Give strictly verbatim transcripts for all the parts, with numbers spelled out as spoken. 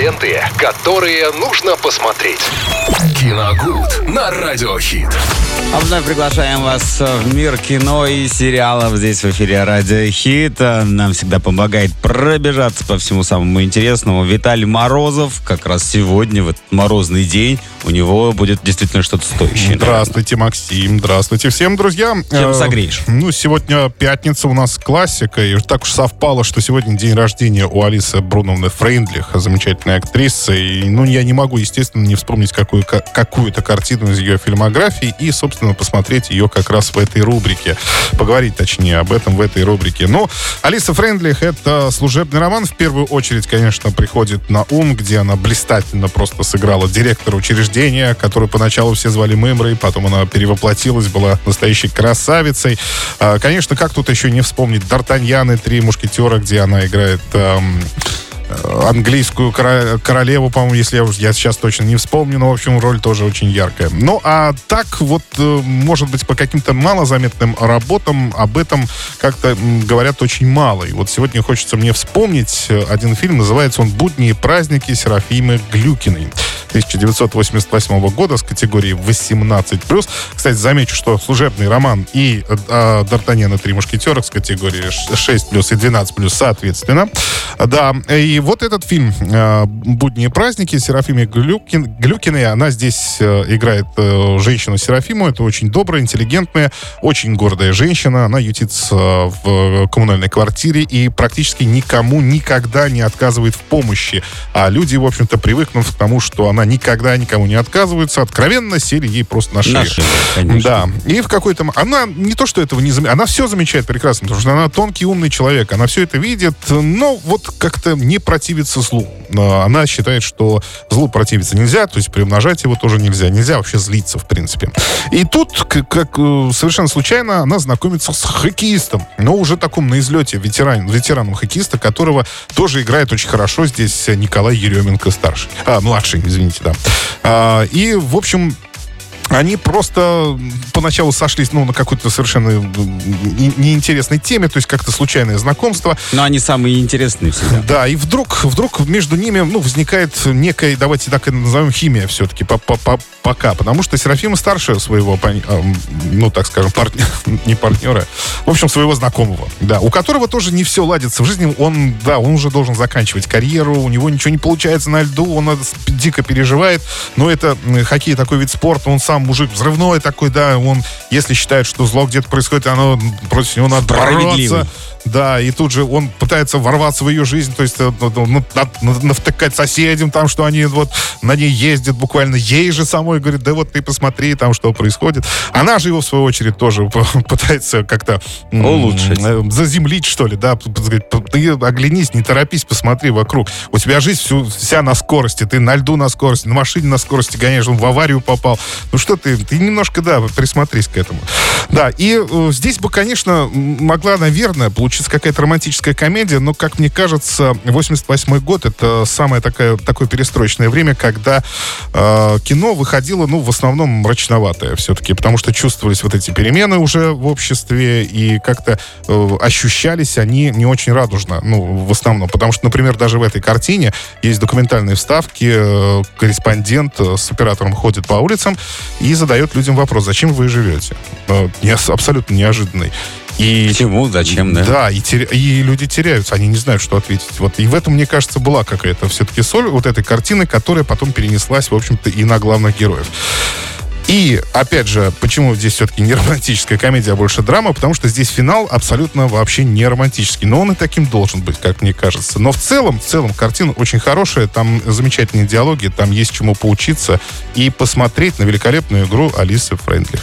ленты, которые нужно посмотреть. КИНОГУД на Радиохит. А вновь приглашаем вас в мир кино и сериалов. Здесь в эфире Радиохит. Нам всегда помогает пробежаться по всему самому интересному Виталий Морозов. Как раз сегодня, в этот морозный день, у него будет действительно что-то стоящее. Здравствуйте, наверное. Максим. Здравствуйте всем, друзья. Чем согреешь? Э, ну, сегодня пятница, у нас классика. И так уж совпало, что сегодня день рождения у Алисы Бруновны Фрейндлих, замечательной актрисы. И, ну, я не могу, естественно, не вспомнить какую, какую-то картину из ее фильмографии. И, собственно, посмотреть ее как раз в этой рубрике. Поговорить, точнее, об этом в этой рубрике. Но Алиса Фрейндлих — это «Служебный роман». В первую очередь, конечно, приходит на ум, где она блистательно просто сыграла директора учреждения, которую поначалу все звали Мымрой, потом она перевоплотилась, была настоящей красавицей. Конечно, как тут еще не вспомнить «Д'Артаньян и три мушкетёра», где она играет... Эм... английскую королеву, по-моему, если я, я сейчас точно не вспомню, но, в общем, роль тоже очень яркая. Ну, а так вот, может быть, по каким-то малозаметным работам об этом как-то говорят очень мало. И вот сегодня хочется мне вспомнить один фильм, называется он «Будни и праздники Серафимы Глюкиной» тысяча девятьсот восемьдесят восьмого года с категории восемнадцать плюс. Кстати, замечу, что «Служебный роман» и «Д'Артаньян и три мушкетёра» с категории шесть плюс и двенадцать плюс соответственно. Да, и вот этот фильм «Будни и праздники» Серафимы Глюкин, Глюкиной, она здесь играет женщину Серафиму. Это очень добрая, интеллигентная, очень гордая женщина. Она ютится в коммунальной квартире и практически никому никогда не отказывает в помощи. А люди, в общем-то, привыкнув к тому, что она никогда никому не отказывается, откровенно сели ей просто на шею. На шею, конечно. Да. И в какой-то... Она не то, что этого не замечает, она все замечает прекрасно, потому что она тонкий, умный человек. Она все это видит, но вот как-то не противится злу. Она считает, что злу противиться нельзя, то есть приумножать его тоже нельзя. Нельзя вообще злиться, в принципе. И тут, как совершенно случайно, она знакомится с хоккеистом, но уже таком на излете, ветеран, ветераном хоккеиста, которого тоже играет очень хорошо здесь Николай Еременко-старший. А, младший, извините, да. А, и, в общем... Они просто поначалу сошлись, ну, на какой-то совершенно неинтересной теме, то есть как-то случайное знакомство. Но они самые интересные всегда. Да, и вдруг, вдруг между ними, ну, возникает некая, давайте так и назовем, химия все-таки пока, потому что Серафима старше своего, ну, так скажем, партнера, не партнера, в общем, своего знакомого, да, у которого тоже не все ладится в жизни, он, да, он уже должен заканчивать карьеру, у него ничего не получается на льду, он дико переживает, но это хоккей такой вид спорта, он сам мужик взрывной такой, да, он, если считает, что зло где-то происходит, оно против него надо бороться. Да, и тут же он пытается ворваться в ее жизнь, то есть навтыкать соседям там, что они вот на ней ездят буквально. Ей же самой говорит, да вот ты посмотри там, что происходит. Она же его, в свою очередь, тоже пытается как-то улучшить, заземлить, что ли, да. Ты оглянись, не торопись, посмотри вокруг. У тебя жизнь всю, вся на скорости, ты на льду на скорости, на машине на скорости гоняешь, он в аварию попал. Ну что ты, ты немножко, да, присмотрись к этому. Да, и э, здесь бы, конечно, могла, наверное, получиться какая-то романтическая комедия, но, как мне кажется, восемьдесят восьмой год — это самое такое, такое перестроечное время, когда э, кино выходило, ну, в основном мрачноватое все-таки, потому что чувствовались вот эти перемены уже в обществе, и как-то э, ощущались они не очень радужно, ну, в основном, потому что, например, даже в этой картине есть документальные вставки, э, корреспондент с оператором ходит по улицам и задает людям вопрос, зачем вы живете? Не, абсолютно неожиданный. И, почему? Зачем? Да, да и, теря, и люди теряются, они не знают, что ответить. Вот. И в этом, мне кажется, была какая-то все-таки соль вот этой картины, которая потом перенеслась, в общем-то, и на главных героев. И, опять же, почему здесь все-таки не романтическая комедия, а больше драма? Потому что здесь финал абсолютно вообще не романтический. Но он и таким должен быть, как мне кажется. Но в целом, в целом, картина очень хорошая. Там замечательные диалоги, там есть чему поучиться и посмотреть на великолепную игру Алисы Фрейндлих.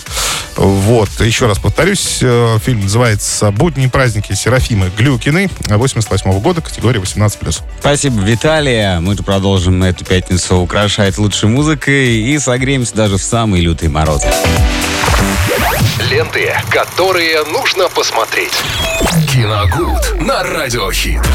Вот, еще раз повторюсь, фильм называется «Будни и праздники Серафимы Глюкиной» восемьдесят восьмого года, категория восемнадцать плюс. Спасибо, Виталий. Мы продолжим эту пятницу украшать лучшей музыкой и согреемся даже в самый лютый мороз. Ленты, которые нужно посмотреть. КИНОГУД на Радиохит.